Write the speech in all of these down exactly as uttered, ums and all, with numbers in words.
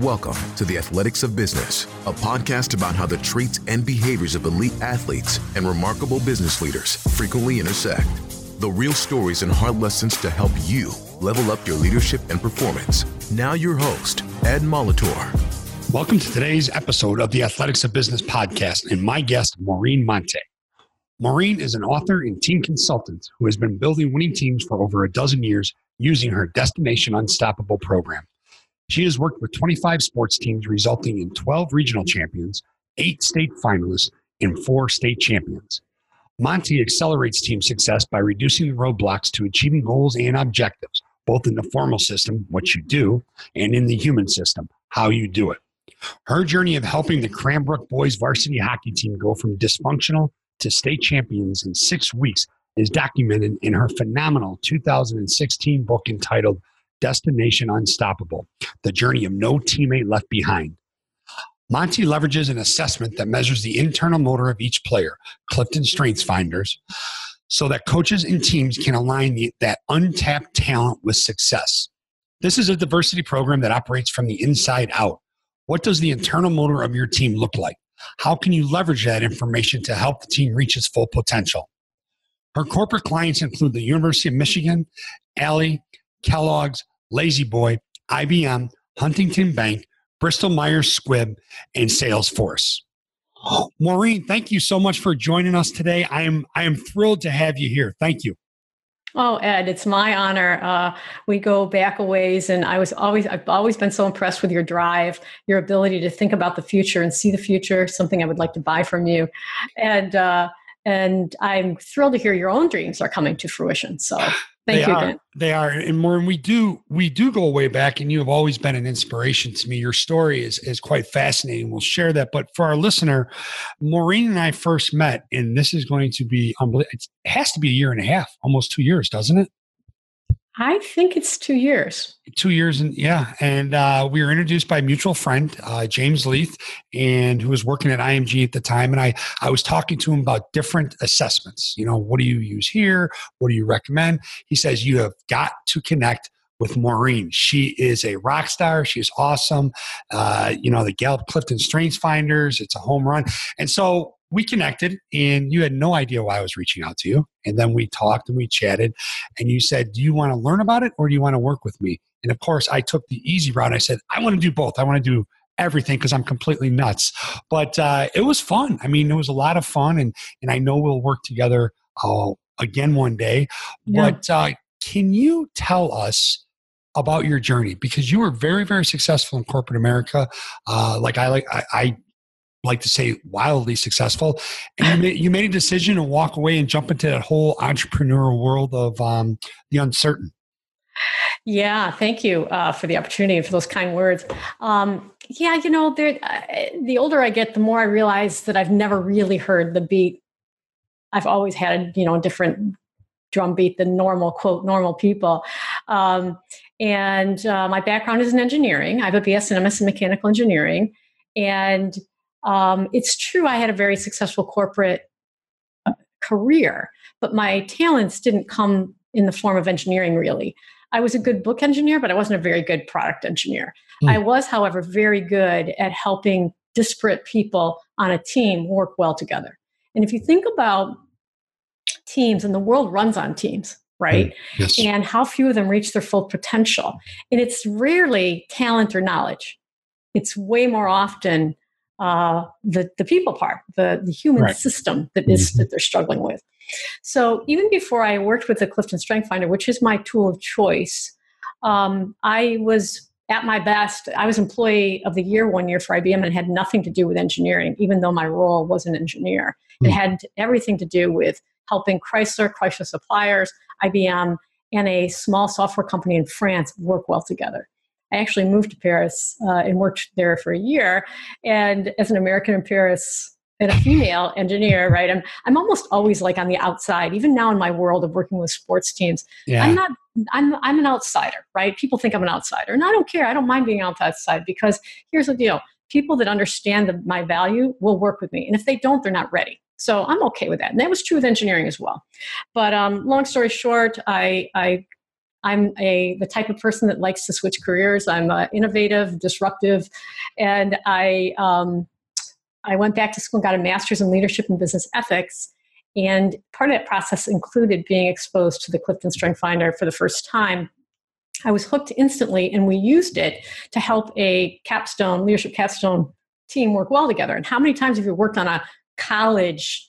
Welcome to The Athletics of Business, a podcast about how the traits and behaviors of elite athletes and remarkable business leaders frequently intersect. The real stories and hard lessons to help you level up your leadership and performance. Now your host, Ed Molitor. Welcome to today's episode of the Athletics of Business podcast and my guest, Maureen Monte. Maureen is an author and team consultant who has been building winning teams for over a dozen years using her Destination Unstoppable program. She has worked with twenty-five sports teams, resulting in twelve regional champions, eight state finalists, and four state champions. Monte accelerates team success by reducing the roadblocks to achieving goals and objectives, both in the formal system, what you do, and in the human system, how you do it. Her journey of helping the Cranbrook Boys Varsity Hockey team go from dysfunctional to state champions in six weeks is documented in her phenomenal two thousand sixteen book entitled Destination Unstoppable, The Journey of No Teammate Left Behind. Monte leverages an assessment that measures the internal motor of each player, Clifton StrengthsFinder, so that coaches and teams can align the, that untapped talent with success. This is a diversity program that operates from the inside out. What does the internal motor of your team look like? How can you leverage that information to help the team reach its full potential? Her corporate clients include the University of Michigan, Ally, Kellogg's, La-Z-Boy, I B M, Huntington Bank, Bristol Myers Squibb, and Salesforce. Oh, Maureen, thank you so much for joining us today. I am I am thrilled to have you here. Thank you. Oh, Ed, it's my honor. Uh, we go back a ways, and I was always I've always been so impressed with your drive, your ability to think about the future and see the future. Something I would like to buy from you, and uh, and I'm thrilled to hear your own dreams are coming to fruition. So. Thank they you. Are, they are. And Maureen, we do, we do go way back, and you have always been an inspiration to me. Your story is, is quite fascinating. We'll share that. But for our listener, Maureen and I first met, and this is going to be, it has to be a year and a half, almost two years, doesn't it? I think it's two years. Two years, and yeah. And uh, we were introduced by a mutual friend, uh, James Leith, and who was working at I M G at the time. And I, I was talking to him about different assessments. You know, what do you use here? What do you recommend? He says, you have got to connect with Maureen. She is a rock star. She's awesome. Uh, you know, the Gallup Clifton StrengthsFinder, it's a home run. And so we connected, and you had no idea why I was reaching out to you. And then we talked and we chatted, and you said, do you want to learn about it or do you want to work with me? And of course, I took the easy route. I said, I want to do both. I want to do everything because I'm completely nuts. But uh, it was fun. I mean, it was a lot of fun, and and I know we'll work together uh, again one day. Yeah. But uh, can you tell us about your journey? Because you were very, very successful in corporate America. Uh, like I like, I, I like to say wildly successful. And you made, you made a decision to walk away and jump into that whole entrepreneurial world of um, the uncertain. Yeah. Thank you uh, for the opportunity and for those kind words. Um, yeah. You know, there, uh, the older I get, the more I realize that I've never really heard the beat. I've always had, you know, different drumbeat than normal, quote, normal people. Um, and uh, my background is in engineering. I have a B S and M S in mechanical engineering. And um, it's true, I had a very successful corporate career, but my talents didn't come in the form of engineering, really. I was a good book engineer, but I wasn't a very good product engineer. Mm. I was, however, very good at helping disparate people on a team work well together. And if you think about teams, and the world runs on teams, right? Yes. And how few of them reach their full potential. And it's rarely talent or knowledge. It's way more often uh, the, the people part, the, the human right. system that is mm-hmm. that they're struggling with. So even before I worked with the Clifton StrengthsFinder, which is my tool of choice, um, I was at my best. I was employee of the year one year for I B M, and it had nothing to do with engineering, even though my role was an engineer. Mm. It had everything to do with helping Chrysler, Chrysler suppliers, I B M, and a small software company in France work well together. I actually moved to Paris uh, and worked there for a year. And as an American in Paris and a female engineer, right, I'm I'm almost always like on the outside. Even now in my world of working with sports teams, yeah. I'm not. I'm I'm an outsider, right? People think I'm an outsider, and I don't care. I don't mind being outside because here's the deal: people that understand the, my value will work with me, and if they don't, they're not ready. So I'm okay with that. And that was true with engineering as well. But um, long story short, I, I I'm a the type of person that likes to switch careers. I'm uh, innovative, disruptive, and I um, I went back to school and got a master's in leadership and business ethics. And part of that process included being exposed to the Clifton StrengthsFinder for the first time. I was hooked instantly, and we used it to help a capstone, leadership capstone team work well together. And how many times have you worked on a college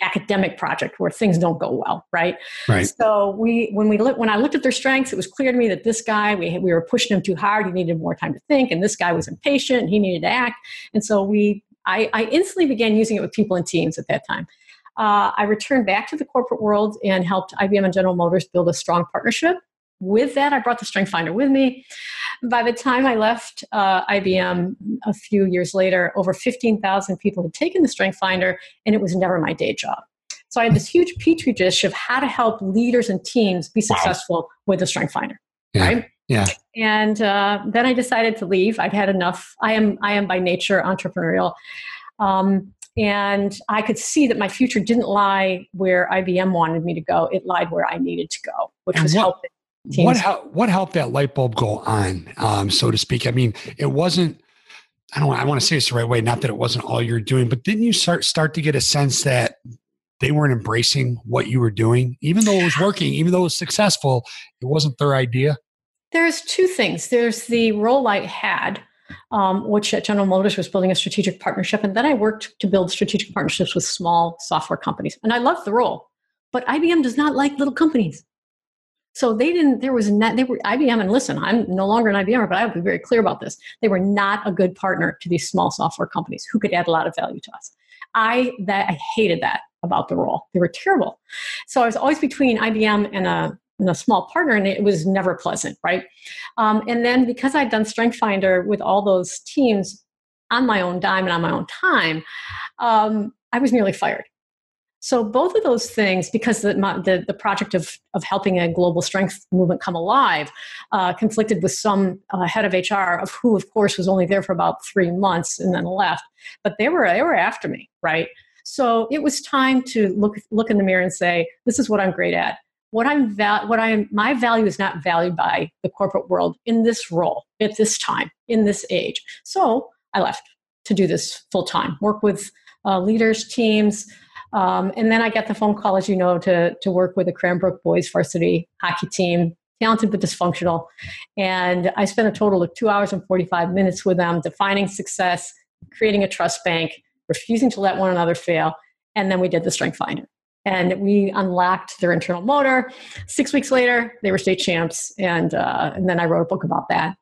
academic project where things don't go well, right? Right. So we, when we, when I looked at their strengths, it was clear to me that this guy, we we were pushing him too hard. He needed more time to think, and this guy was impatient, and he needed to act. And so we, I, I instantly began using it with people and teams at that time. Uh, I returned back to the corporate world and helped I B M and General Motors build a strong partnership. With that, I brought the StrengthsFinder with me. By the time I left uh, I B M a few years later, over fifteen thousand people had taken the StrengthsFinder, and it was never my day job. So I had this huge petri dish of how to help leaders and teams be successful wow. with the StrengthsFinder. Yeah. Right? Yeah. And uh, then I decided to leave. I'd had enough. I am I am by nature entrepreneurial. Um, and I could see that my future didn't lie where I B M wanted me to go. It lied where I needed to go, which and was what- helping. Teams. What helped what helped that light bulb go on, um, so to speak? I mean, it wasn't, I don't I want to say it's the right way, not that it wasn't all you're doing, but didn't you start start to get a sense that they weren't embracing what you were doing? Even though it was working, even though it was successful, it wasn't their idea? There's two things. There's the role I had, um, which at General Motors was building a strategic partnership, and then I worked to build strategic partnerships with small software companies. And I loved the role, but I B M does not like little companies. So they didn't, there was not, they were I B M, and listen, I'm no longer an IBMer, but I would be very clear about this. They were not a good partner to these small software companies who could add a lot of value to us. I, that, I hated that about the role. They were terrible. So I was always between I B M and a, and a small partner, and it was never pleasant, right? Um, and then because I'd done StrengthsFinder with all those teams on my own dime and on my own time, um, I was nearly fired. So both of those things, because the the, the project of, of helping a global strength movement come alive, uh, conflicted with some uh, head of H R, of who, of course, was only there for about three months and then left. But they were they were after me, right? So it was time to look look in the mirror and say, this is what I'm great at. What I'm val- what I'm my value is not valued by the corporate world in this role at this time in this age. So I left to do this full time, work with uh, leaders, teams. Um, and then I got the phone call, as you know, to to work with the Cranbrook Boys Varsity Hockey team, talented but dysfunctional. And I spent a total of two hours and forty-five minutes with them, defining success, creating a trust bank, refusing to let one another fail. And then we did the StrengthsFinder. And we unlocked their internal motor. Six weeks later, they were state champs. And, uh, and then I wrote a book about that.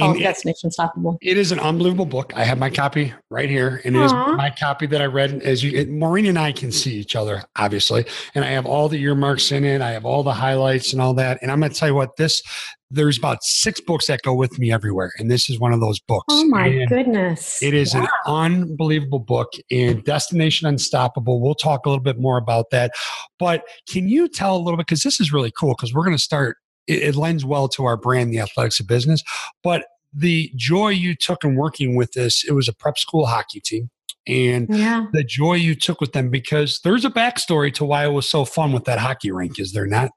Oh, Destination Unstoppable. It is an unbelievable book. I have my copy right here, and it Aww. Is my copy that I read. As you, it, Maureen and I can see each other, obviously, and I have all the earmarks in it. I have all the highlights and all that. And I'm going to tell you what, this, there's about six books that go with me everywhere, and this is one of those books. Oh my and goodness. It is wow. an unbelievable book, and Destination Unstoppable. We'll talk a little bit more about that. But can you tell a little bit, because this is really cool, because we're going to start. It lends well to our brand, The Athletics of Business. But the joy you took in working with this, it was a prep school hockey team. And yeah. the joy you took with them, because there's a backstory to why it was so fun with that hockey rink, is there not?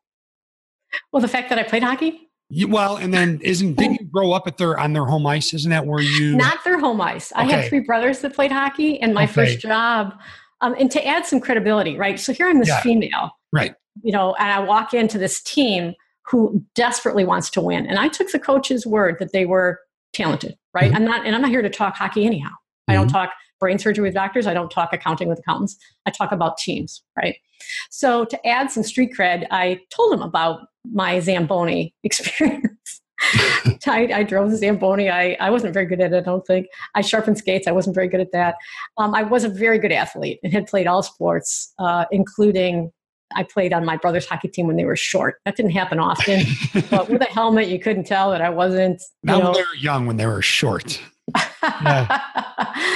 Well, the fact that I played hockey? You, well, and then isn't didn't you grow up at their on their home ice? Isn't that where you... Not their home ice. Okay. I had three brothers that played hockey, and my okay. first job. Um, and to add some credibility, right? So here I'm this yeah. female. Right. You know, and I walk into this team who desperately wants to win. And I took the coach's word that they were talented, right? Mm-hmm. I'm not, and I'm not here to talk hockey anyhow. Mm-hmm. I don't talk brain surgery with doctors. I don't talk accounting with accountants. I talk about teams, right? So to add some street cred, I told them about my Zamboni experience. I, I drove the Zamboni. I, I wasn't very good at it, I don't think. I sharpened skates. I wasn't very good at that. Um, I was a very good athlete and had played all sports, uh, including I played on my brother's hockey team when they were short. That didn't happen often. But with a helmet, you couldn't tell that I wasn't. Now you know. They were young when they were short. yeah.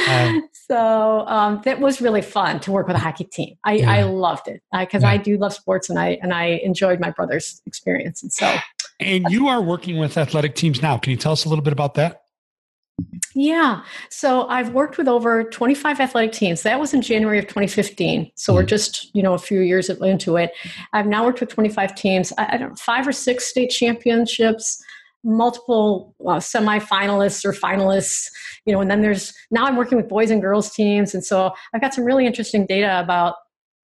um, so um, that was really fun to work with a hockey team. I, yeah. I loved it because I, yeah. I do love sports, and I and I enjoyed my brother's experience. And so. And you are working with athletic teams now. Can you tell us a little bit about that? Yeah. So I've worked with over twenty-five athletic teams. That was in January of twenty fifteen. So we're just, you know, a few years into it. I've now worked with twenty-five teams. I, I don't know, five or six state championships, multiple uh, semifinalists or finalists, you know, and then there's, now I'm working with boys and girls teams. And so I've got some really interesting data about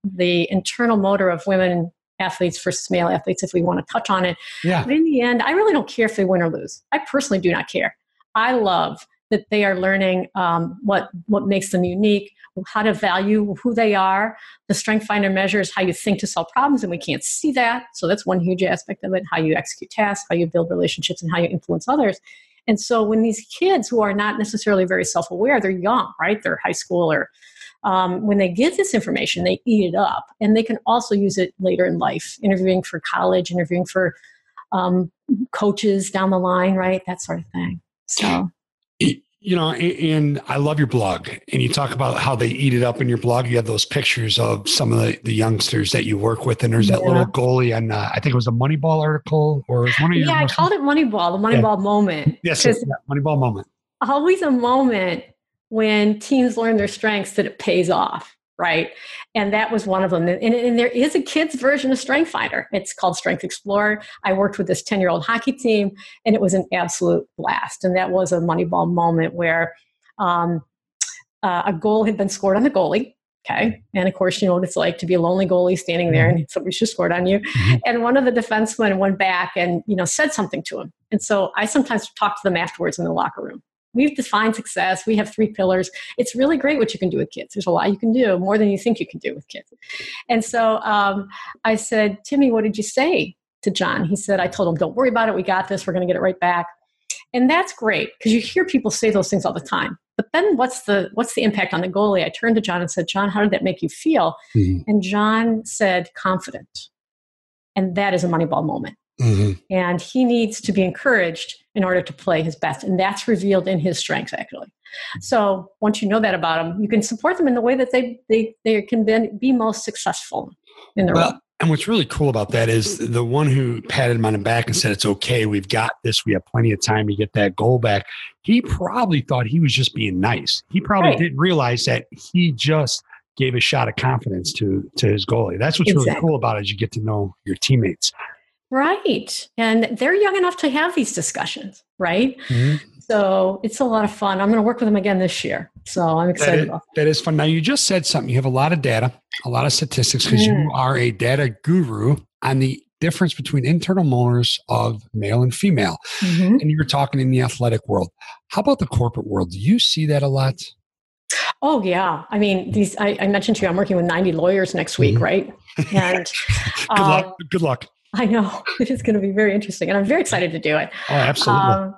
the internal motor of women athletes versus male athletes, if we want to touch on it. Yeah. But in the end, I really don't care if they win or lose. I personally do not care. I love that they are learning um, what what makes them unique, how to value who they are. The StrengthsFinder measures how you think to solve problems, and we can't see that. So that's one huge aspect of it, how you execute tasks, how you build relationships, and how you influence others. And so when these kids who are not necessarily very self-aware, they're young, right? They're high school or um, when they get this information, they eat it up. And they can also use it later in life, interviewing for college, interviewing for um, coaches down the line, right? That sort of thing. So, you know, and I love your blog, and you talk about how they eat it up in your blog. You have those pictures of some of the, the youngsters that you work with, and there's that yeah. little goalie, and uh, I think it was a Moneyball article, or was one of your yeah, I called it Moneyball, the Moneyball yeah. moment. Yes, yeah, Moneyball moment. Always a moment when teams learn their strengths that it pays off, right? And that was one of them. And, and there is a kid's version of StrengthsFinder. It's called StrengthsExplorer. I worked with this ten-year-old hockey team, and it was an absolute blast. And that was a Moneyball moment where um, uh, a goal had been scored on the goalie. Okay. And of course, you know what it's like to be a lonely goalie standing there and somebody's just scored on you. And one of the defensemen went back and, you know, said something to him. And so I sometimes talk to them afterwards in the locker room. We've defined success. We have three pillars. It's really great what you can do with kids. There's a lot you can do, more than you think you can do with kids. And so um, I said, Timmy, what did you say to John? He said, I told him, don't worry about it. We got this. We're going to get it right back. And that's great because you hear people say those things all the time. But then what's the what's the impact on the goalie? I turned to John and said, John, how did that make you feel? Mm-hmm. And John said, confident. And that is a Moneyball moment. Mm-hmm. And he needs to be encouraged in order to play his best. And that's revealed in his strengths, actually. So once you know that about them, you can support them in the way that they they, they can then be most successful in their well, role. And what's really cool about that is the one who patted him on the back and said, it's okay, we've got this, we have plenty of time to get that goal back. He probably thought he was just being nice. He probably right. didn't realize that he just gave a shot of confidence to, to his goalie. That's what's exactly. really cool about it is you get to know your teammates. Right. And they're young enough to have these discussions, right? Mm-hmm. So it's a lot of fun. I'm going to work with them again this year. So I'm excited that is, about that. That is fun. Now, you just said something. You have a lot of data, a lot of statistics, because mm. you are a data guru on the difference between internal motors of male and female. Mm-hmm. And you were talking in the athletic world. How about the corporate world? Do you see that a lot? Oh, yeah. I mean, these. I, I mentioned to you, I'm working with ninety lawyers next week, mm-hmm. right? And Good um, luck. Good luck. I know it is going to be very interesting, and I'm very excited to do it. Oh, absolutely! Um,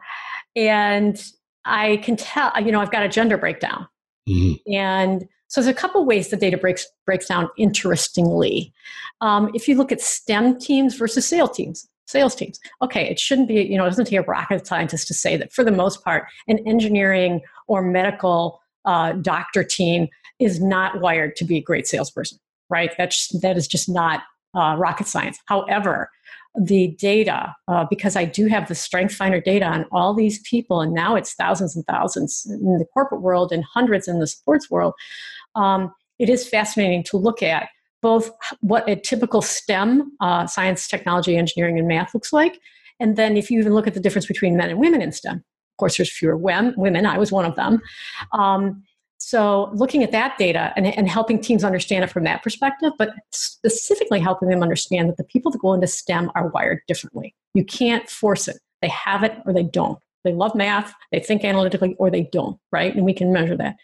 and I can tell, you know, I've got a gender breakdown, mm-hmm. and so there's a couple ways the data breaks breaks down. Interestingly, um, if you look at STEM teams versus sales teams, sales teams, okay, it shouldn't be, you know, it doesn't take a rocket scientist to say that for the most part, an engineering or medical uh, doctor team is not wired to be a great salesperson, right? That's that is just not. Uh, rocket science. However, the data, uh, because I do have the StrengthsFinder data on all these people, and now it's thousands and thousands in the corporate world and hundreds in the sports world, um, it is fascinating to look at both what a typical STEM, uh, science, technology, engineering, and math looks like, and then if you even look at the difference between men and women in STEM. Of course, there's fewer wem- women. I was one of them. Um, So looking at that data and, and helping teams understand it from that perspective, but specifically helping them understand that the people that go into STEM are wired differently. You can't force it. They have it or they don't. They love math, they think analytically, or they don't, right? And we can measure that.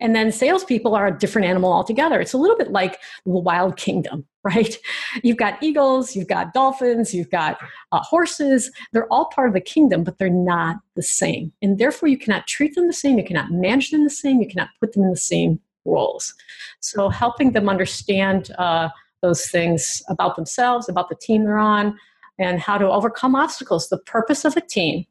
And then salespeople are a different animal altogether. It's a little bit like the wild kingdom, right? You've got eagles, you've got dolphins, you've got uh, horses. They're all part of the kingdom, but they're not the same. And therefore, you cannot treat them the same. You cannot manage them the same. You cannot put them in the same roles. So helping them understand uh, those things about themselves, about the team they're on, and how to overcome obstacles. The purpose of a team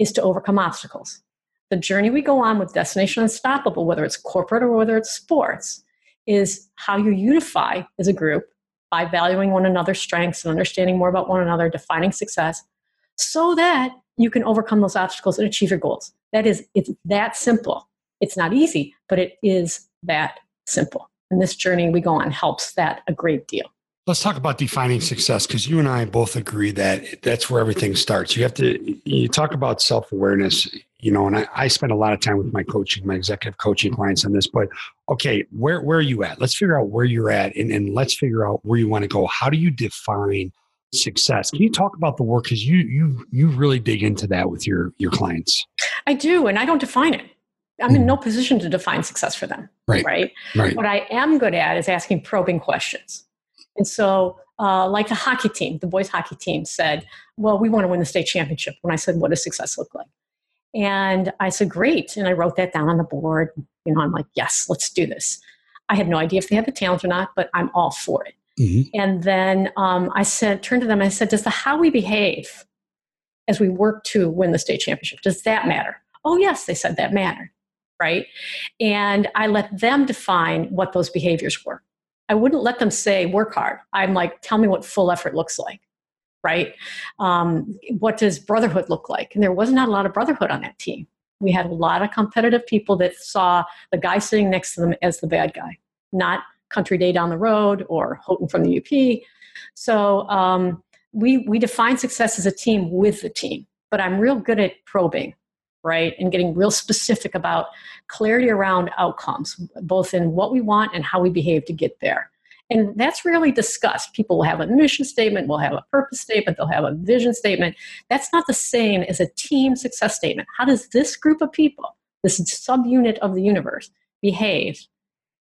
is to overcome obstacles. The journey we go on with Destination Unstoppable, whether it's corporate or whether it's sports, is how you unify as a group by valuing one another's strengths and understanding more about one another, defining success, so that you can overcome those obstacles and achieve your goals. That is, it's that simple. It's not easy, but it is that simple. And this journey we go on helps that a great deal. Let's talk about defining success, because you and I both agree that that's where everything starts. You have to, you talk about self-awareness, you know, and I, I spend a lot of time with my coaching, my executive coaching clients on this, but okay, where, where are you at? Let's figure out where you're at and, and let's figure out where you want to go. How do you define success? Can you talk about the work? Because you, you, you really dig into that with your, your clients. I do. And I don't define it. I'm in no position to define success for them. Right. Right. Right. What I am good at is asking probing questions. And so uh, like the hockey team, the boys hockey team said, well, we want to win the state championship. When I said, what does success look like? And I said, great. And I wrote that down on the board. You know, I'm like, yes, let's do this. I had no idea if they had the talent or not, but I'm all for it. Mm-hmm. And then um, I said, turned to them. I said, does the how we behave as we work to win the state championship, does that matter? Oh, yes, they said that mattered. Right. And I let them define what those behaviors were. I wouldn't let them say work hard. I'm like, tell me what full effort looks like, right? Um, what does brotherhood look like? And there was not a lot of brotherhood on that team. We had a lot of competitive people that saw the guy sitting next to them as the bad guy, not Country Day down the road or Houghton from the U P. So um, we, we define success as a team with the team, but I'm real good at probing, right? And getting real specific about clarity around outcomes, both in what we want and how we behave to get there. And that's rarely discussed. People will have a mission statement, will have a purpose statement, they'll have a vision statement. That's not the same as a team success statement. How does this group of people, this subunit of the universe, behave?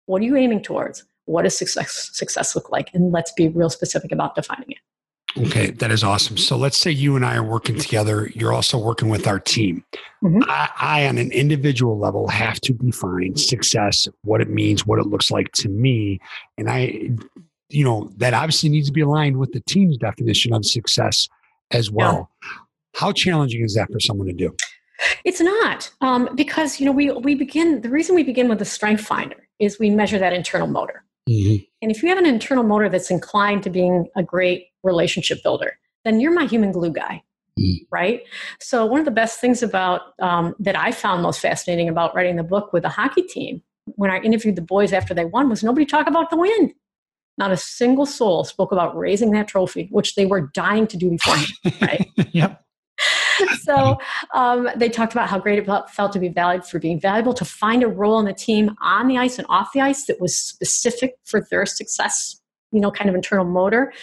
What are you aiming towards? What does success, success look like? And let's be real specific about defining it. Okay, that is awesome. So let's say you and I are working together. You're also working with our team. Mm-hmm. I, I, on an individual level, have to define success, what it means, what it looks like to me. And I, you know, that obviously needs to be aligned with the team's definition of success as well. Yeah. How challenging is that for someone to do? It's not um, because, you know, we, we begin, the reason we begin with the strength finder is we measure that internal motor. Mm-hmm. And if you have an internal motor that's inclined to being a great relationship builder, then you're my human glue guy, mm-hmm. right? So one of the best things about um, that I found most fascinating about writing the book with the hockey team, when I interviewed the boys after they won, was nobody talked about the win. Not a single soul spoke about raising that trophy, which they were dying to do before, right? Yep. So um, they talked about how great it felt to be valued for being valuable, to find a role in the team on the ice and off the ice that was specific for their success, you know, kind of internal motor.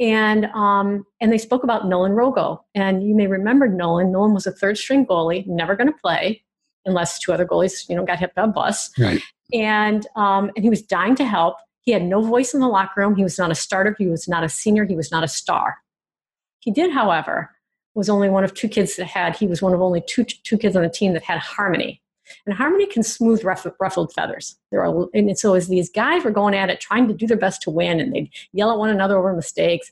And um, and they spoke about Nolan Rogo. And you may remember Nolan. Nolan was a third string goalie, never going to play unless two other goalies, you know, got hit by a bus. Right. And um, and he was dying to help. He had no voice in the locker room. He was not a starter. He was not a senior. He was not a star. He did, however, was only one of two kids that had, he was one of only two two kids on the team that had harmony. And harmony can smooth ruff, ruffled feathers. There are, and so as these guys were going at it, trying to do their best to win, and they'd yell at one another over mistakes,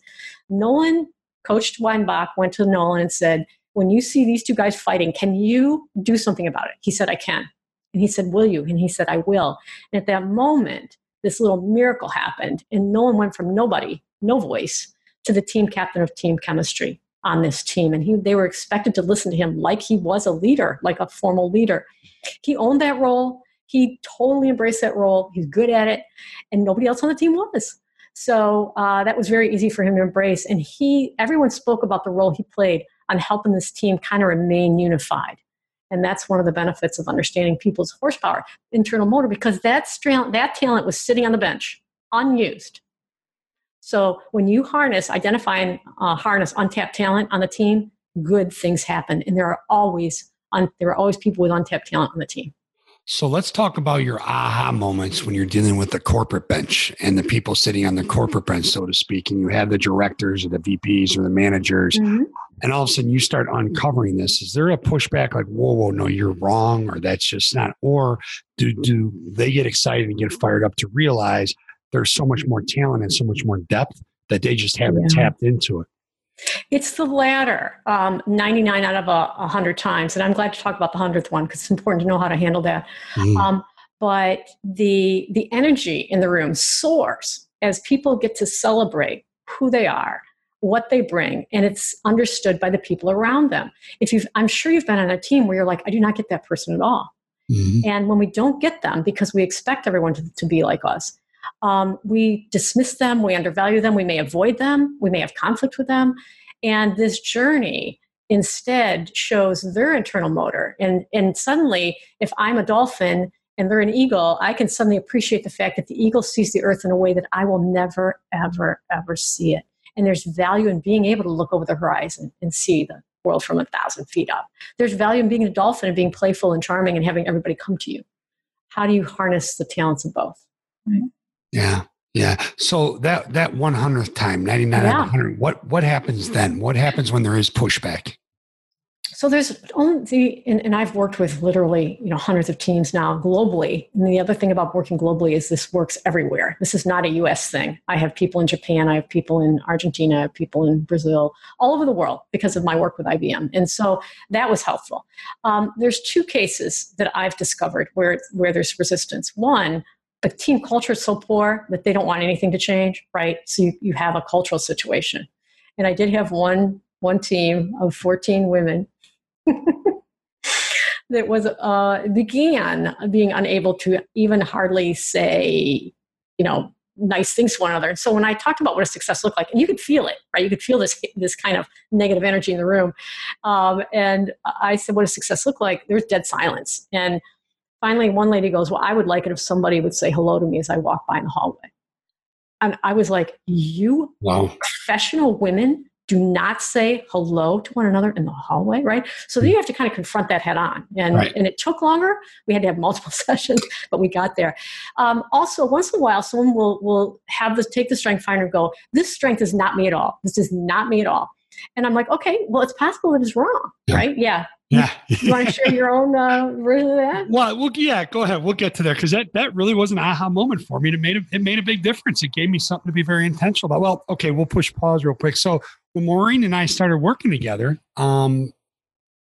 Nolan, Coach Weinbach, went to Nolan and said, when you see these two guys fighting, can you do something about it? He said, I can. And he said, will you? And he said, I will. And at that moment, this little miracle happened, and Nolan went from nobody, no voice, to the team captain of team chemistry on this team. And he, they were expected to listen to him like he was a leader, like a formal leader. He owned that role. He totally embraced that role. He's good at it. And nobody else on the team was. So uh, that was very easy for him to embrace. And he, everyone spoke about the role he played on helping this team kind of remain unified. And that's one of the benefits of understanding people's horsepower, internal motor, because that, str- that talent was sitting on the bench, unused. So when you harness, identify and uh, harness untapped talent on the team, good things happen. And there are always un- there are always people with untapped talent on the team. So let's talk about your aha moments when you're dealing with the corporate bench and the people sitting on the corporate bench, so to speak, and you have the directors or the V Ps or the managers, mm-hmm. and all of a sudden you start uncovering this. Is there a pushback like, whoa, whoa, no, you're wrong, or that's just not, or do, do they get excited and get fired up to realize there's so much more talent and so much more depth that they just haven't yeah. tapped into it? It's the latter, um, ninety-nine out of a, one hundred times. And I'm glad to talk about the one hundredth one because it's important to know how to handle that. Mm. Um, but the the energy in the room soars as people get to celebrate who they are, what they bring, and it's understood by the people around them. If you've, I'm sure you've been on a team where you're like, I do not get that person at all. Mm-hmm. And when we don't get them, because we expect everyone to, to be like us, um, we dismiss them, we undervalue them, we may avoid them, we may have conflict with them. And this journey instead shows their internal motor. And, and suddenly, if I'm a dolphin and they're an eagle, I can suddenly appreciate the fact that the eagle sees the earth in a way that I will never, ever, ever see it. And there's value in being able to look over the horizon and see the world from a thousand feet up. There's value in being a dolphin and being playful and charming and having everybody come to you. How do you harness the talents of both? Right? Yeah. Yeah. So that, that one hundredth time, ninety-nine yeah. out of one hundred, what, what happens then? What happens when there is pushback? So there's only, and, and I've worked with literally, you know, hundreds of teams now globally. And the other thing about working globally is this works everywhere. This is not a U S thing. I have people in Japan. I have people in Argentina. I have people in Brazil, all over the world because of my work with I B M. And so that was helpful. Um, there's two cases that I've discovered where, where there's resistance. One, the team culture is so poor that they don't want anything to change, right? So you, you have a cultural situation. And I did have one, one team of fourteen women that was uh, began being unable to even hardly say, you know, nice things to one another. And so when I talked about what a success looked like, and you could feel it, right? You could feel this this kind of negative energy in the room. Um, and I said, what does success look like? There's dead silence. And finally, one lady goes, well, I would like it if somebody would say hello to me as I walk by in the hallway. And I was like, you wow. professional women do not say hello to one another in the hallway, right? So then you have to kind of confront that head on. And, right. and it took longer. We had to have multiple sessions, but we got there. Um, also, once in a while, someone will will have this, take the strength finder and go, this strength is not me at all. This is not me at all. And I'm like, okay, well, it's possible it is wrong, yeah. right? Yeah. Yeah. You want to share your own uh, version of that? Well, well, yeah, go ahead. We'll get to there because that, that really was an aha moment for me. It made, a, it made a big difference. It gave me something to be very intentional about. Well, okay, we'll push pause real quick. So when Maureen and I started working together, um,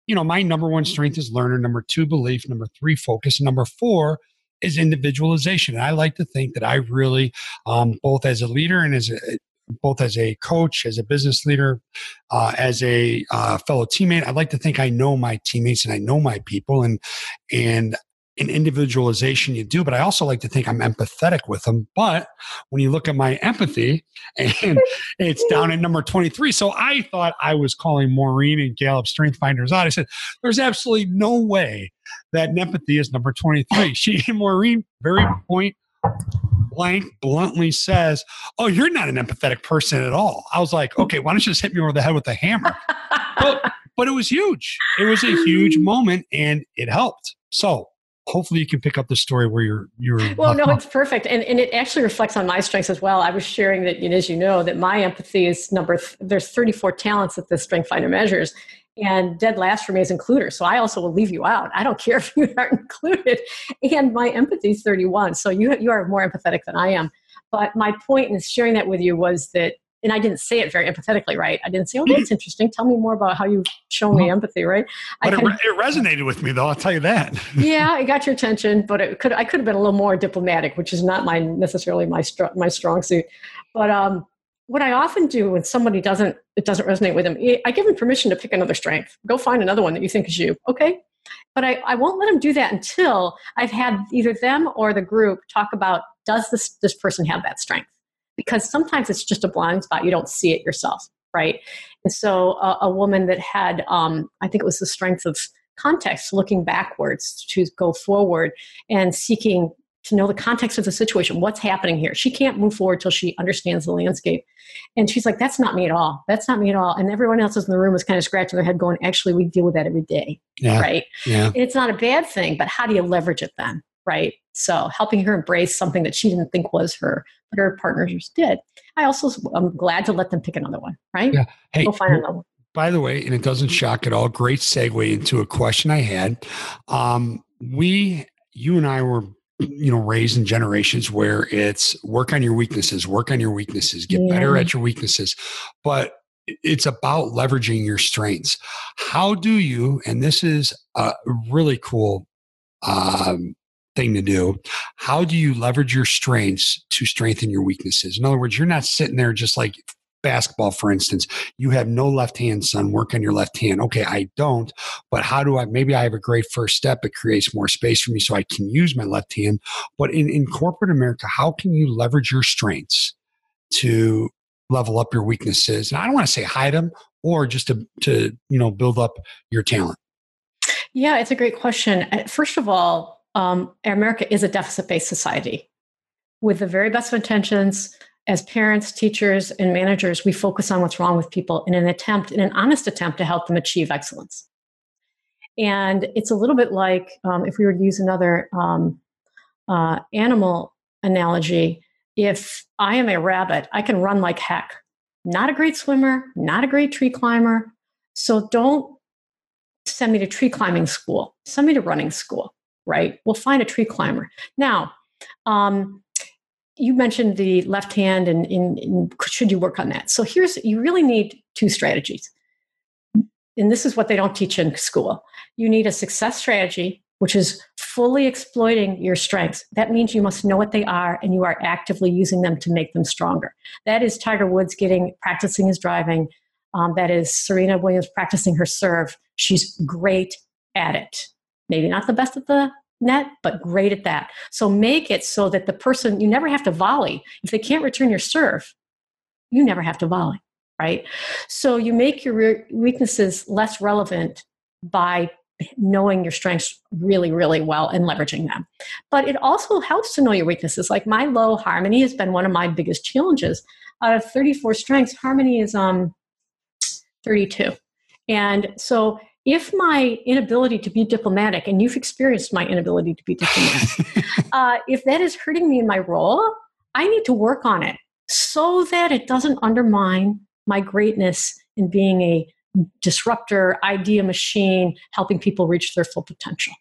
you know, my number one strength is learner, number two, belief, number three, focus, and number four is individualization. And I like to think that I really, um, both as a leader and as a both as a coach, as a business leader, uh, as a uh, fellow teammate, I like to think I know my teammates and I know my people, and and in individualization you do, but I also like to think I'm empathetic with them. But when you look at my empathy, and it's down at number twenty-three. So I thought I was calling Maureen and Gallup Strength Finders out. I said, there's absolutely no way that empathy is number twenty-three. She and Maureen, very point blank bluntly says, oh, you're not an empathetic person at all. I was like, okay, why don't you just hit me over the head with a hammer? but, but it was huge. It was a huge moment and it helped. So hopefully you can pick up the story where you're, you're well, no, it's perfect. And and it actually reflects on my strengths as well. I was sharing that, as you know, that my empathy is number, th- there's thirty-four talents that the Strength Finder measures. And dead last for me is includer. So I also will leave you out. I don't care if you aren't included. And my empathy is thirty-one. So you you are more empathetic than I am. But my point in sharing that with you was that, and I didn't say it very empathetically, right? I didn't say, oh, that's interesting. Tell me more about how you've shown me empathy, right? But I it, kinda, it resonated with me, though. I'll tell you that. Yeah, it got your attention, but it could I could have been a little more diplomatic, which is not my necessarily my str- my strong suit. But um. What I often do when somebody doesn't, it doesn't resonate with them, I give them permission to pick another strength. Go find another one that you think is you. Okay. But I, I won't let them do that until I've had either them or the group talk about, does this, this person have that strength? Because sometimes it's just a blind spot. You don't see it yourself. Right. And so uh, a woman that had, um, I think it was the strength of context, looking backwards to go forward and seeking to know the context of the situation, what's happening here. She can't move forward till she understands the landscape. And she's like, that's not me at all. That's not me at all. And everyone else in the room was kind of scratching their head going, actually, we deal with that every day, yeah. right? Yeah. And it's not a bad thing, but how do you leverage it then, right? So helping her embrace something that she didn't think was her, but her partners did. I also am glad to let them pick another one, right? Yeah. Hey, go find another one. By the way, and it doesn't shock at all, great segue into a question I had. Um, we, you and I were you know, raised in generations where it's work on your weaknesses, work on your weaknesses, get yeah. better at your weaknesses, but it's about leveraging your strengths. How do you, and this is a really cool um, thing to do, how do you leverage your strengths to strengthen your weaknesses? In other words, you're not sitting there just like basketball, for instance, you have no left hand, son, work on your left hand. Okay, I don't, but how do I, maybe I have a great first step. It creates more space for me so I can use my left hand. But in, in corporate America, how can you leverage your strengths to level up your weaknesses? And I don't want to say hide them or just to, to, you know, build up your talent. Yeah, it's a great question. First of all, um, America is a deficit-based society. With the very best of intentions, as parents, teachers, and managers, we focus on what's wrong with people in an attempt, in an honest attempt to help them achieve excellence. And it's a little bit like um, if we were to use another um, uh, animal analogy, if I am a rabbit, I can run like heck. Not a great swimmer, not a great tree climber. So don't send me to tree climbing school. Send me to running school, right? We'll find a tree climber. Now, um, you mentioned the left hand and, and, and should you work on that? So here's, you really need two strategies. And this is what they don't teach in school. You need a success strategy, which is fully exploiting your strengths. That means you must know what they are and you are actively using them to make them stronger. That is Tiger Woods getting, practicing his driving. Um, that is Serena Williams practicing her serve. She's great at it. Maybe not the best at the net, but great at that. So make it so that the person, you never have to volley. If they can't return your serve, you never have to volley, right? So you make your weaknesses less relevant by knowing your strengths really, really well and leveraging them. But it also helps to know your weaknesses. Like my low harmony has been one of my biggest challenges. Out of thirty-four strengths, harmony is um thirty-two. And so if my inability to be diplomatic, and you've experienced my inability to be diplomatic, uh, if that is hurting me in my role, I need to work on it so that it doesn't undermine my greatness in being a disruptor, idea machine, helping people reach their full potential.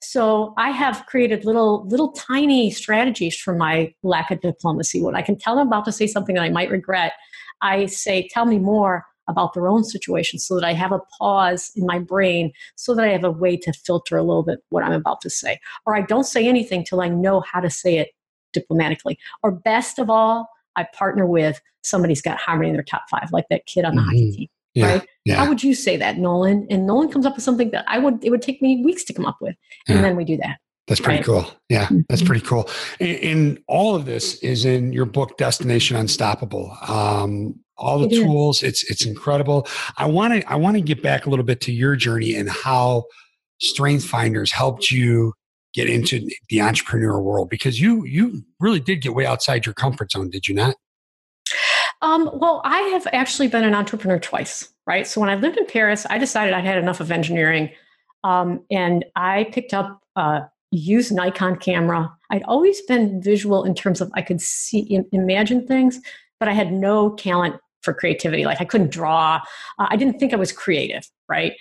So I have created little, little tiny strategies for my lack of diplomacy. When I can tell them about to say something that I might regret, I say, tell me more about their own situation so that I have a pause in my brain so that I have a way to filter a little bit what I'm about to say. Or I don't say anything till I know how to say it diplomatically. Or best of all, I partner with somebody's got harmony in their top five, like that kid on the mm-hmm. hockey team. Yeah, right? Yeah. How would you say that, Nolan? And Nolan comes up with something that I would, it would take me weeks to come up with. And yeah. then we do that. That's pretty right? cool. Yeah, that's pretty cool. And, and all of this is in your book, Destination Unstoppable. Um, all the it tools, is. it's it's incredible. I want to I want to get back a little bit to your journey and how StrengthsFinders helped you get into the entrepreneurial world, because you you really did get way outside your comfort zone, did you not? Um, well, I have actually been an entrepreneur twice, right? So when I lived in Paris, I decided I had enough of engineering, um, and I picked up uh, used Nikon camera. I'd always been visual in terms of I could see, imagine things, but I had no talent for creativity. Like I couldn't draw. Uh, I didn't think I was creative, right?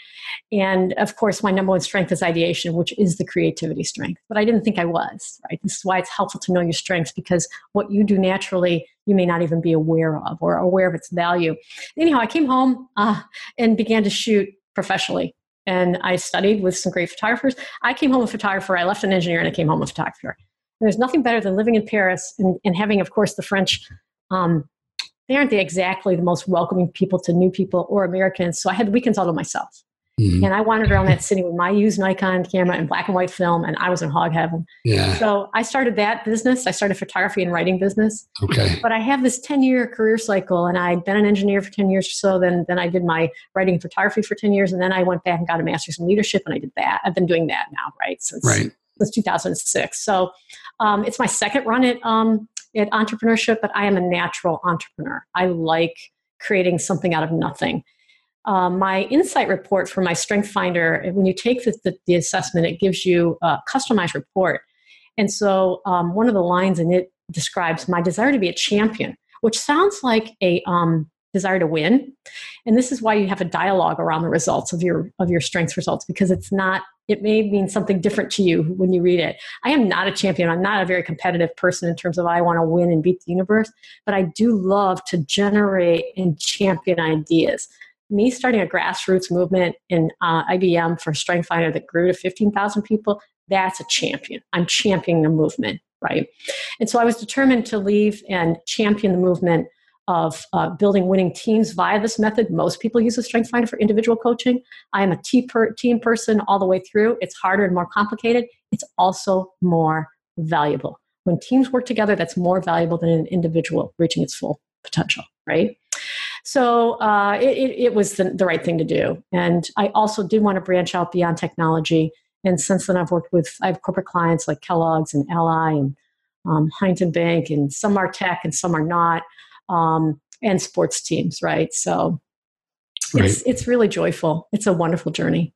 And of course, my number one strength is ideation, which is the creativity strength. But I didn't think I was, right? This is why it's helpful to know your strengths, because what you do naturally, you may not even be aware of or aware of its value. Anyhow, I came home uh, and began to shoot professionally. And I studied with some great photographers. I came home a photographer. I left an engineer and I came home a photographer. And there's nothing better than living in Paris and, and having, of course, the French. Um, they aren't exactly the most welcoming people to new people or Americans. So I had the weekends all to myself. Mm-hmm. And I wandered around that city with my used Nikon camera and black and white film, and I was in hog heaven. Yeah. So I started that business. I started photography and writing business. Okay. But I have this ten-year career cycle, and I'd been an engineer for ten years or so. Then, then I did my writing and photography for ten years, and then I went back and got a master's in leadership, and I did that. I've been doing that now, right, since, right. since two thousand six. So um, it's my second run at um, at entrepreneurship, but I am a natural entrepreneur. I like creating something out of nothing. Uh, my insight report for my StrengthsFinder, when you take the, the, the assessment, it gives you a customized report. And so um, one of the lines in it describes my desire to be a champion, which sounds like a um, desire to win. And this is why you have a dialogue around the results of your of your strengths results, because it's not, it may mean something different to you when you read it. I am not a champion. I'm not a very competitive person in terms of I want to win and beat the universe, but I do love to generate and champion ideas. Me starting a grassroots movement in uh, I B M for StrengthsFinder that grew to fifteen thousand people, that's a champion. I'm championing the movement, right? And so I was determined to leave and champion the movement of uh, building winning teams via this method. Most people use a StrengthsFinder for individual coaching. I am a team, per- team person all the way through. It's harder and more complicated. It's also more valuable. When teams work together, that's more valuable than an individual reaching its full potential, right? So uh, it, it was the, the right thing to do. And I also did want to branch out beyond technology. And since then, I've worked with, I have corporate clients like Kellogg's and Ally and um, Huntington Bank, and some are tech and some are not, um, and sports teams, right? So right. It's, it's really joyful. It's a wonderful journey.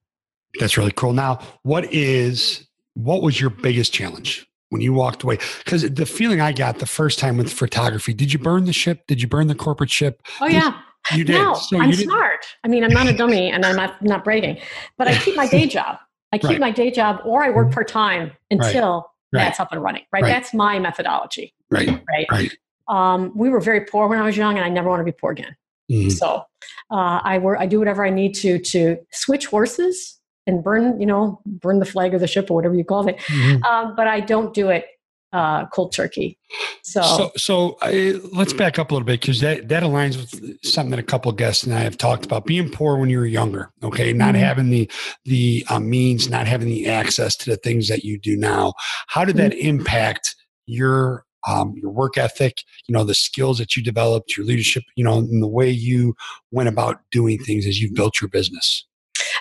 That's really cool. Now, what is, what was your biggest challenge when you walked away? Because the feeling I got the first time with photography, did you burn the ship? Did you burn the corporate ship? Oh, yeah. You did. No, so I'm smart. I mean, I'm not a dummy and I'm not, not bragging, but I keep my day job. I keep right. my day job, or I work part-time until right. that's up and running, right? right? That's my methodology, right? Right. right. Um, we were very poor when I was young, and I never want to be poor again. Mm. So uh, I work, I do whatever I need to to switch horses and burn, you know, burn the flag or the ship or whatever you call it. Mm-hmm. Um, but I don't do it uh, cold turkey. So, so, so I, let's back up a little bit, because that, that aligns with something that a couple of guests and I have talked about: being poor when you were younger. Okay, not mm-hmm. having the the uh, means, not having the access to the things that you do now. How did that mm-hmm. impact your um, your work ethic? You know, the skills that you developed, your leadership. You know, and the way you went about doing things as you built your business.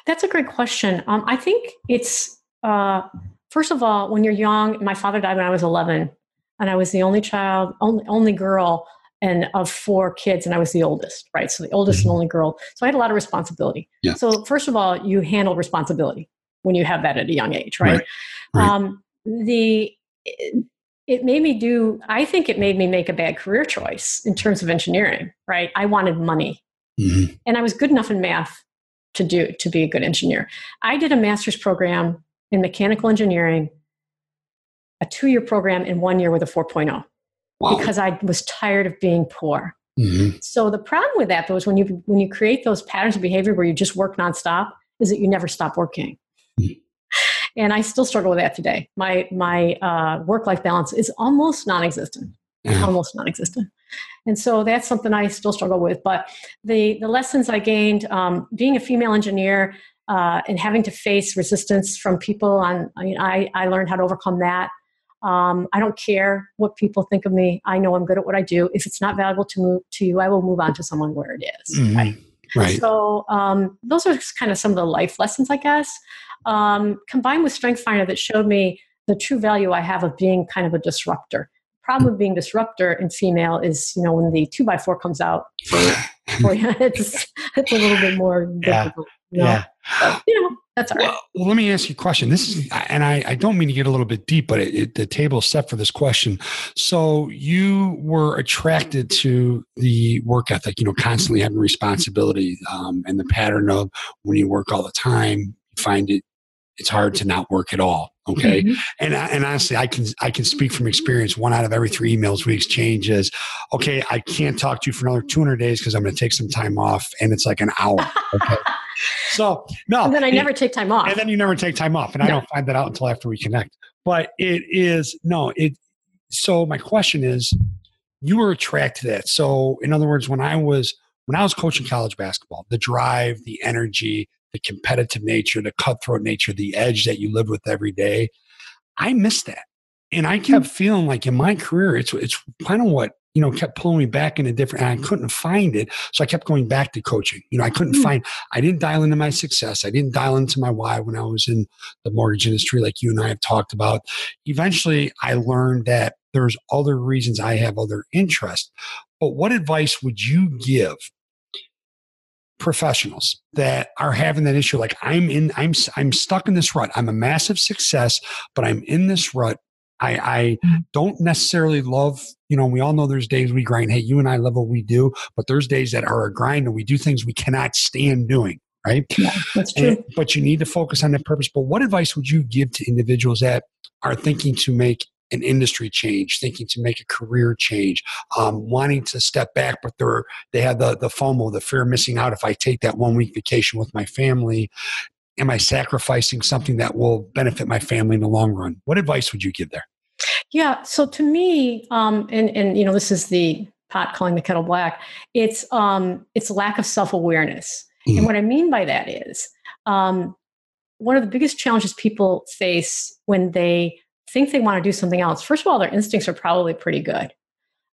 That's a great question. Um, I think it's. Uh, First of all, when you're young, my father died when I was eleven, and I was the only child, only, only girl, and of four kids, and I was the oldest, right? So the oldest and only girl. So I had a lot of responsibility. Yeah. So first of all, you handle responsibility when you have that at a young age, right? right. right. Um, the it, it made me do. I think it made me make a bad career choice in terms of engineering, right? I wanted money, mm-hmm. and I was good enough in math to do to be a good engineer. I did a master's program in mechanical engineering, a two-year program in one year with a four point oh, wow. because I was tired of being poor. Mm-hmm. So the problem with that, though, is when you when you create those patterns of behavior where you just work nonstop, is that you never stop working. Mm-hmm. And I still struggle with that today. My my uh, work-life balance is almost non-existent, mm-hmm. almost non-existent. And so that's something I still struggle with. But the the lessons I gained, um, being a female engineer. Uh, and having to face resistance from people, on, I mean, I, I learned how to overcome that. Um, I don't care what people think of me. I know I'm good at what I do. If it's not valuable to move, to you, I will move on to someone where it is. Mm-hmm. Right? Right. So um, those are kind of some of the life lessons, I guess, um, combined with StrengthsFinder, that showed me the true value I have of being kind of a disruptor. Problem with being disruptor in female is, you know, when the two by four comes out, it's, it's a little bit more difficult. Yeah. yeah. But, you know, that's all right. Well, well, let me ask you a question. This is, and I, I don't mean to get a little bit deep, but it, it, the table is set for this question. So you were attracted to the work ethic, you know, constantly having responsibility, um, and the pattern of when you work all the time, you find it, it's hard to not work at all. Okay. Mm-hmm. And and honestly, I can, I can speak from experience. One out of every three emails we exchange is, okay, I can't talk to you for another two hundred days because I'm going to take some time off. And it's like an hour. Okay. So no, and then I never it, take time off. And then you never take time off. And no. I don't find that out until after we connect, but it is no, it, so my question is, you were attracted to that. So in other words, when I was, when I was coaching college basketball, the drive, the energy, the competitive nature, the cutthroat nature, the edge that you live with every day, I missed that. And I kept feeling like in my career, it's it's kind of what, you know, kept pulling me back in a different, and I couldn't find it. So I kept going back to coaching. You know, I couldn't find, I didn't dial into my success. I didn't dial into my why when I was in the mortgage industry, like you and I have talked about. Eventually, I learned that there's other reasons I have other interests. But what advice would you give professionals that are having that issue? Like I'm in, I'm, I'm stuck in this rut. I'm a massive success, but I'm in this rut. I, I don't necessarily love, you know, we all know there's days we grind. Hey, you and I love what we do, but there's days that are a grind and we do things we cannot stand doing. Right. Yeah, that's true. And, but you need to focus on that purpose. But what advice would you give to individuals that are thinking to make an industry change, thinking to make a career change, um, wanting to step back, but they're, they have the, the FOMO, the fear of missing out. If I take that one week vacation with my family, am I sacrificing something that will benefit my family in the long run? What advice would you give there? Yeah. So to me, um, and, and, you know, this is the pot calling the kettle black. It's um, it's lack of self-awareness. Mm. And what I mean by that is um, one of the biggest challenges people face when they think they want to do something else. First of all, their instincts are probably pretty good.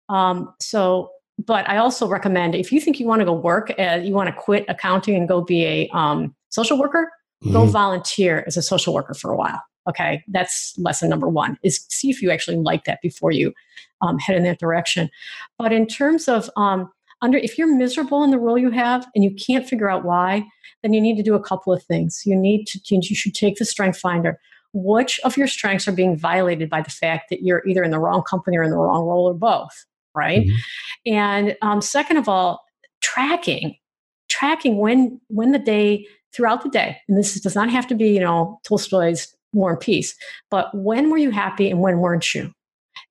Um, so, but I also recommend if you think you want to go work, as, you want to quit accounting and go be a um, social worker, mm-hmm. go volunteer as a social worker for a while. Okay, that's lesson number one, is see if you actually like that before you um, head in that direction. But in terms of, um, under if you're miserable in the role you have and you can't figure out why, then you need to do a couple of things. You need to, you should take the Strength Finder. Which of your strengths are being violated by the fact that you're either in the wrong company or in the wrong role or both, right? Mm-hmm. And um, second of all, tracking, tracking when when the day, throughout the day, and this does not have to be, you know, Tolstoy's War and Peace, but when were you happy and when weren't you?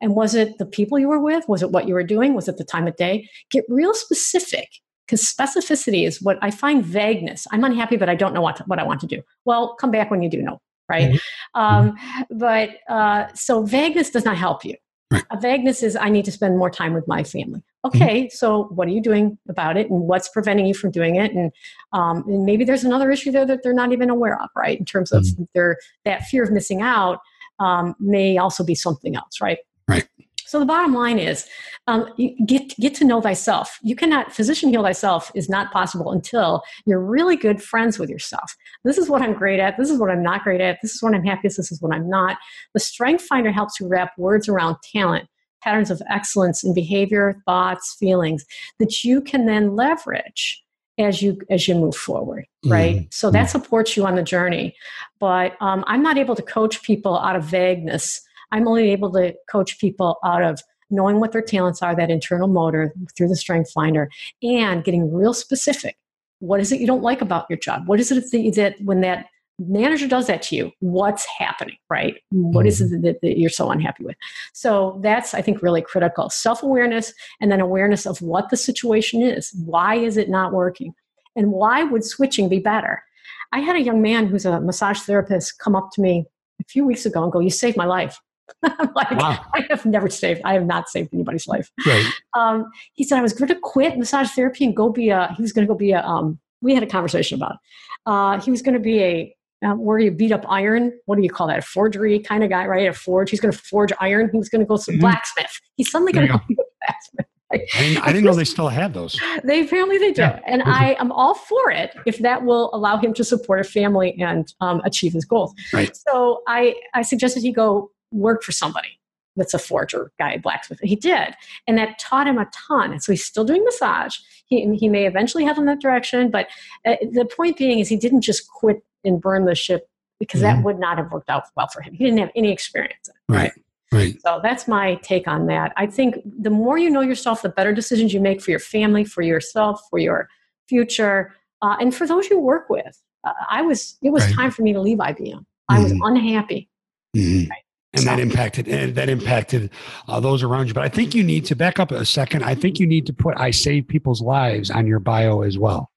And was it the people you were with? Was it what you were doing? Was it the time of day? Get real specific, because specificity is what I find vagueness. I'm unhappy, but I don't know what, to, what I want to do. Well, come back when you do know. Right. Um, but uh, so vagueness does not help you. Right. Uh, vagueness is I need to spend more time with my family. Okay. Mm-hmm. So what are you doing about it, and what's preventing you from doing it? And, um, and maybe there's another issue there that they're not even aware of, right? In terms of mm-hmm. their, that fear of missing out um, may also be something else. Right. Right. So the bottom line is um, get, get to know thyself. You cannot, physician heal thyself is not possible until you're really good friends with yourself. This is what I'm great at. This is what I'm not great at. This is what I'm happiest. This is what I'm not. The Strength Finder helps you wrap words around talent, patterns of excellence in behavior, thoughts, feelings that you can then leverage as you, as you move forward. Right. Mm-hmm. So that supports you on the journey, but um, I'm not able to coach people out of vagueness. I'm only able to coach people out of knowing what their talents are, that internal motor through the Strength Finder, and getting real specific. What is it you don't like about your job? What is it that when that manager does that to you, what's happening, right? What is it that, that you're so unhappy with? So that's, I think, really critical. Self-awareness, and then awareness of what the situation is. Why is it not working? And why would switching be better? I had a young man who's a massage therapist come up to me a few weeks ago and go, "You saved my life." I'm like, wow. I have never saved, I have not saved anybody's life. Right. Um, he said, I was going to quit massage therapy and go be a, he was going to go be a, um, we had a conversation about it. Uh, he was going to be a, uh, where you beat up iron, what do you call that? A forgery kind of guy, right? A forge. He's going to forge iron. He was going to go to mm-hmm. blacksmith. He's suddenly going to go be a blacksmith. Right? I didn't, I didn't know they still had those. They apparently they do. Yeah. And I am all for it if that will allow him to support a family and um, achieve his goals. Right. So I, I suggested he go work for somebody that's a forger guy, blacksmith. He did. And that taught him a ton. And so he's still doing massage. He he may eventually head in that direction. But uh, the point being is he didn't just quit and burn the ship, because mm-hmm. that would not have worked out well for him. He didn't have any experience. Right. Right. So that's my take on that. I think the more you know yourself, the better decisions you make for your family, for yourself, for your future, uh, and for those you work with. Uh, I was, it was right. time for me to leave I B M. Mm-hmm. I was unhappy. Mm-hmm. Right? And that impacted, and that impacted uh, those around you. But I think you need to back up a second. I think you need to put, I save people's lives on your bio as well.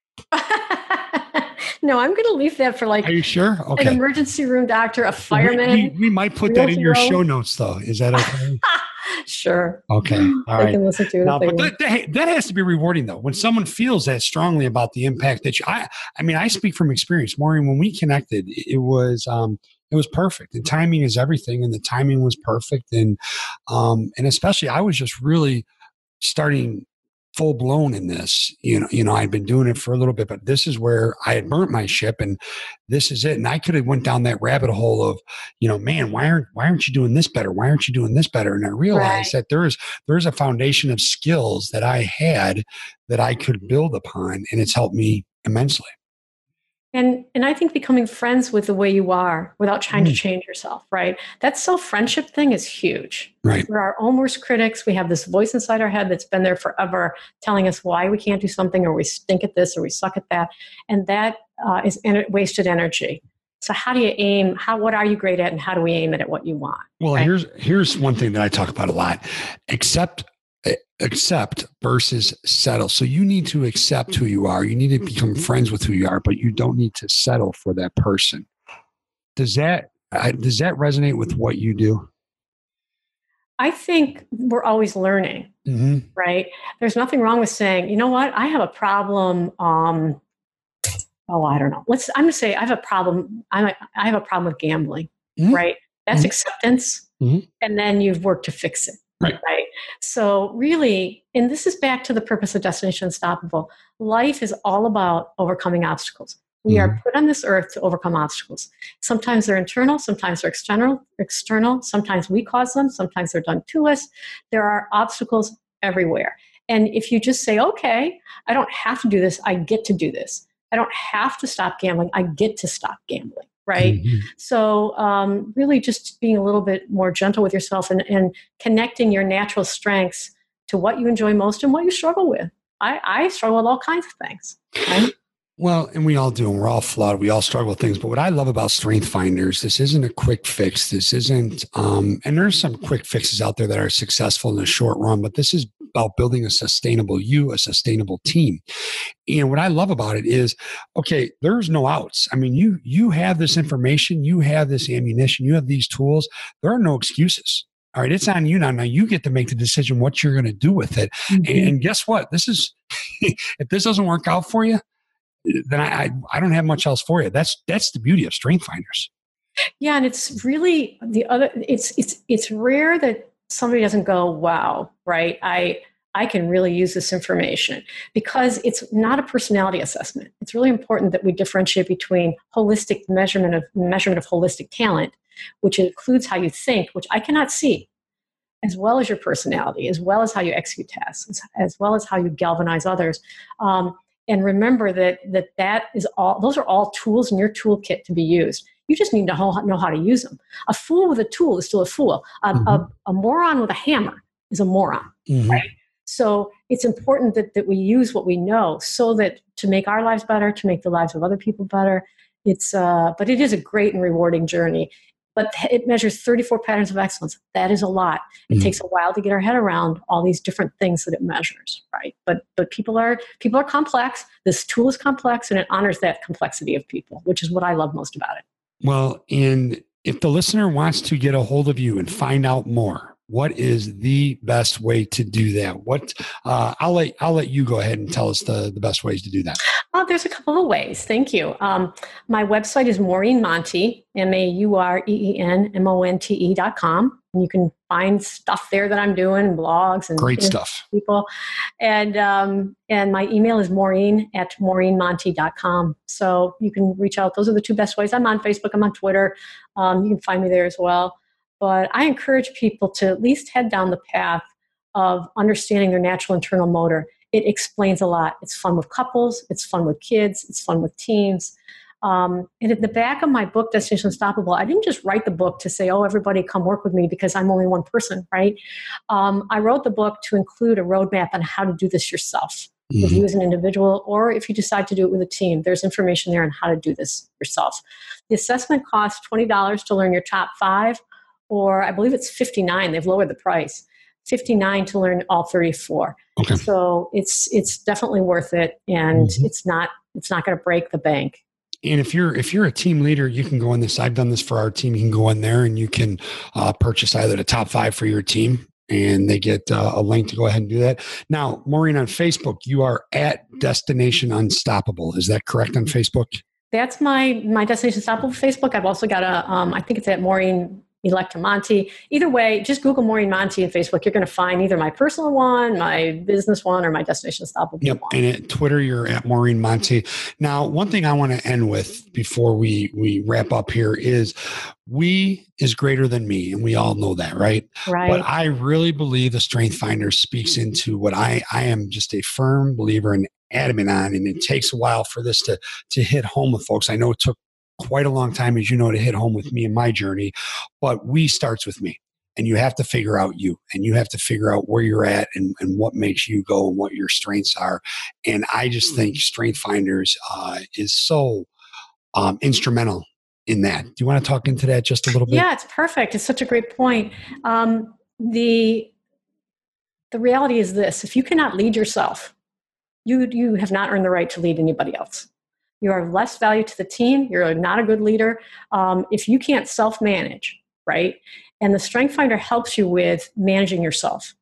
No, I'm going to leave that for like, are you sure? Okay. An emergency room doctor, a fireman. We, we, we might put that in your show notes though. Is that okay? Sure. Okay. All right. Can listen to now, but that, that, that has to be rewarding though. When someone feels that strongly about the impact that you, I, I mean, I speak from experience, Maureen. When we connected, it was, um, it was perfect. The timing is everything, and the timing was perfect. And um, and especially, I was just really starting full blown in this. You know, you know, I'd been doing it for a little bit, but this is where I had burnt my ship, and this is it. And I could have went down that rabbit hole of, you know, man, why aren't why aren't you doing this better? Why aren't you doing this better? And I realized right. that there is there is a foundation of skills that I had that I could build upon, and it's helped me immensely. And and I think becoming friends with the way you are without trying mm. to change yourself, right? That self-friendship thing is huge. Right. We're our own worst critics. We have this voice inside our head that's been there forever telling us why we can't do something, or we stink at this, or we suck at that. And that uh, is en- wasted energy. So how do you aim? How What are you great at, and how do we aim it at what you want? Well, right? here's here's one thing that I talk about a lot. Accept. Accept versus settle. So you need to accept who you are. You need to become friends with who you are, but you don't need to settle for that person. Does that, does that resonate with what you do? I think we're always learning, mm-hmm. right? There's nothing wrong with saying, you know what, I have a problem. Um, oh, I don't know. Let's, I'm going to say I have a problem. I'm a, I have a problem with gambling, mm-hmm. right? That's mm-hmm. acceptance. Mm-hmm. And then you've worked to fix it. Right. right. So really, and this is back to the purpose of Destination Unstoppable. Life is all about overcoming obstacles. We mm-hmm. are put on this earth to overcome obstacles. Sometimes they're internal, sometimes they're external, external. Sometimes we cause them, sometimes they're done to us. There are obstacles everywhere. And if you just say, okay, I don't have to do this, I get to do this. I don't have to stop gambling, I get to stop gambling. Right. Mm-hmm. So um, really just being a little bit more gentle with yourself and, and connecting your natural strengths to what you enjoy most and what you struggle with. I, I struggle with all kinds of things. Right? Well, and we all do. And we're all flawed. We all struggle with things. But what I love about StrengthsFinders, this isn't a quick fix. This isn't, um, and there's some quick fixes out there that are successful in the short run, but this is about building a sustainable you, a sustainable team. And what I love about it is, okay, there's no outs. I mean, you you have this information, you have this ammunition, you have these tools. There are no excuses. All right, it's on you now. Now you get to make the decision what you're going to do with it. Mm-hmm. And guess what? This is if this doesn't work out for you, then I, I I don't have much else for you. That's that's the beauty of StrengthsFinders. Yeah, and it's really the other. It's it's it's rare that somebody doesn't go, wow, right? I I can really use this information because it's not a personality assessment. It's really important that we differentiate between holistic measurement of measurement of holistic talent, which includes how you think, which I cannot see, as well as your personality, as well as how you execute tasks, as well as how you galvanize others. Um, And remember that, that that is all, those are all tools in your toolkit to be used. You just need to know how to use them. A fool with a tool is still a fool. A, mm-hmm. a, a moron with a hammer is a moron, mm-hmm. right? So it's important that, that we use what we know so that to make our lives better, to make the lives of other people better. It's, uh, but it is a great and rewarding journey. But it measures thirty-four patterns of excellence. That is a lot. It mm. takes a while to get our head around all these different things that it measures, right? But but people are people are complex. This tool is complex, and it honors that complexity of people, which is what I love most about it. Well, and if the listener wants to get a hold of you and find out more, what is the best way to do that? What uh, I'll let I'll let you go ahead and tell us the, the best ways to do that. Oh, there's a couple of ways. Thank you. Um, my website is Maureen Monte, M A U R E E N M O N T E dot com. And you can find stuff there that I'm doing, blogs and great stuff. People. And um, and my email is Maureen at Maureen Monte dot com. So you can reach out. Those are the two best ways. I'm on Facebook. I'm on Twitter. Um, you can find me there as well. But I encourage people to at least head down the path of understanding their natural internal motor. It explains a lot. It's fun with couples. It's fun with kids. It's fun with teams. Um, and at the back of my book, Destination Unstoppable, I didn't just write the book to say, oh, everybody come work with me because I'm only one person, right? Um, I wrote the book to include a roadmap on how to do this yourself, mm-hmm. if you as an individual or if you decide to do it with a team. There's information there on how to do this yourself. The assessment costs twenty dollars to learn your top five, or I believe it's fifty-nine dollars. They've lowered the price. fifty-nine dollars to learn all thirty-four. Okay. So it's it's definitely worth it, and mm-hmm. it's not it's not going to break the bank. And if you're if you're a team leader, you can go in this. I've done this for our team. You can go in there and you can uh, purchase either the top five for your team, and they get uh, a link to go ahead and do that. Now, Maureen, on Facebook, you are at Destination Unstoppable. Is that correct on Facebook? That's my my Destination Unstoppable Facebook. I've also got a um, I think it's at Maureen Electa Monte. Either way, just Google Maureen Monte and Facebook. You're going to find either my personal one, my business one, or my Destination Unstoppable yep. one. And at Twitter, you're at Maureen Monte. Now, one thing I want to end with before we, we wrap up here is we is greater than me. And we all know that, right? Right. But I really believe the StrengthsFinder speaks into what I, I am just a firm believer and adamant on. And it takes a while for this to, to hit home with folks. I know it took quite a long time, as you know, to hit home with me in my journey, but we starts with me, and you have to figure out you, and you have to figure out where you're at and, and what makes you go and what your strengths are. And I just think StrengthsFinders uh, is so um, instrumental in that. Do you want to talk into that just a little bit? Yeah, it's perfect. It's such a great point. Um, the The reality is this: if you cannot lead yourself, you you have not earned the right to lead anybody else. You are less value to the team. You're not a good leader. Um, if you can't self-manage, right? And the StrengthsFinder helps you with managing yourself,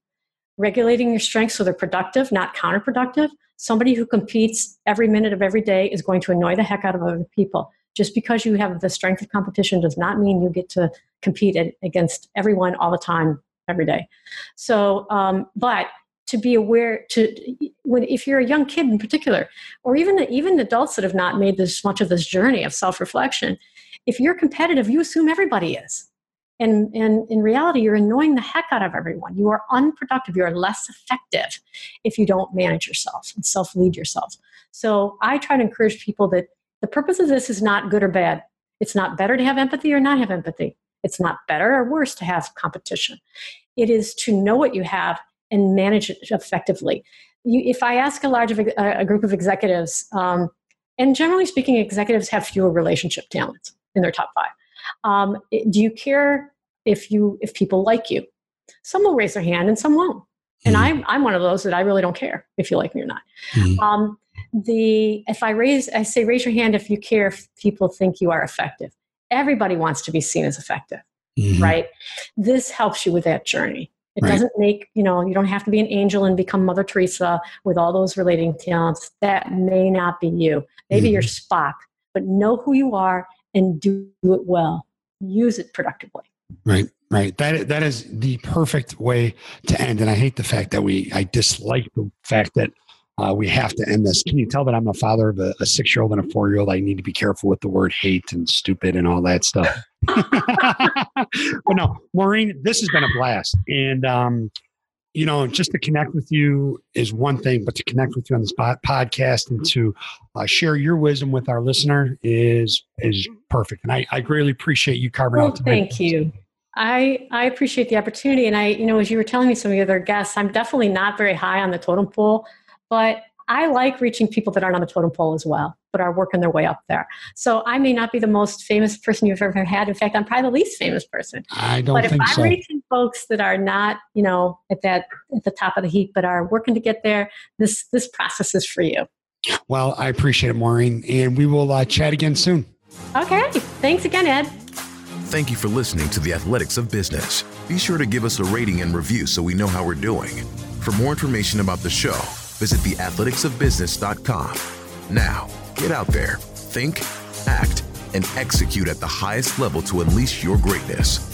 regulating your strengths so they're productive, not counterproductive. Somebody who competes every minute of every day is going to annoy the heck out of other people. Just because you have the strength of competition does not mean you get to compete against everyone all the time, every day. So, um, but to be aware, to when if you're a young kid in particular, or even even adults that have not made this much of this journey of self-reflection, if you're competitive, you assume everybody is. And, and in reality, you're annoying the heck out of everyone. You are unproductive. You are less effective if you don't manage yourself and self-lead yourself. So I try to encourage people that the purpose of this is not good or bad. It's not better to have empathy or not have empathy. It's not better or worse to have competition. It is to know what you have and manage it effectively. You, if I ask a large of a, a group of executives, um, and generally speaking, executives have fewer relationship talents in their top five. Um, do you care if you if people like you? Some will raise their hand and some won't. And mm-hmm. I'm I'm one of those that I really don't care if you like me or not. Mm-hmm. Um, the if I raise I say raise your hand if you care if people think you are effective. Everybody wants to be seen as effective, mm-hmm. right? This helps you with that journey. It right. doesn't make, you know, you don't have to be an angel and become Mother Teresa with all those relating talents. That may not be you. Maybe mm-hmm. you're Spock, but know who you are and do it well. Use it productively. Right, right. That that is the perfect way to end. And I hate the fact that we. I dislike the fact that uh, we have to end this. Can you tell that I'm a father of a, a six-year-old and a four-year-old? I need to be careful with the word hate and stupid and all that stuff. But no, Maureen, this has been a blast. And um, you know, just to connect with you is one thing, but to connect with you on this podcast and to uh, share your wisdom with our listener is is perfect. And I, I greatly appreciate you carving well, out time. Thank you. I, I appreciate the opportunity. And I, you know, as you were telling me some of the other guests, I'm definitely not very high on the totem pole, but I like reaching people that aren't on the totem pole as well, but are working their way up there. So I may not be the most famous person you've ever had. In fact, I'm probably the least famous person. I don't think so. But if I'm reaching folks that are not, you know, at that at the top of the heap, but are working to get there, this this process is for you. Well, I appreciate it, Maureen, and we will uh, chat again soon. Okay. Thanks again, Ed. Thank you for listening to The Athletics of Business. Be sure to give us a rating and review so we know how we're doing. For more information about the show, visit the athletics of business dot com. Now, get out there, think, act, and execute at the highest level to unleash your greatness.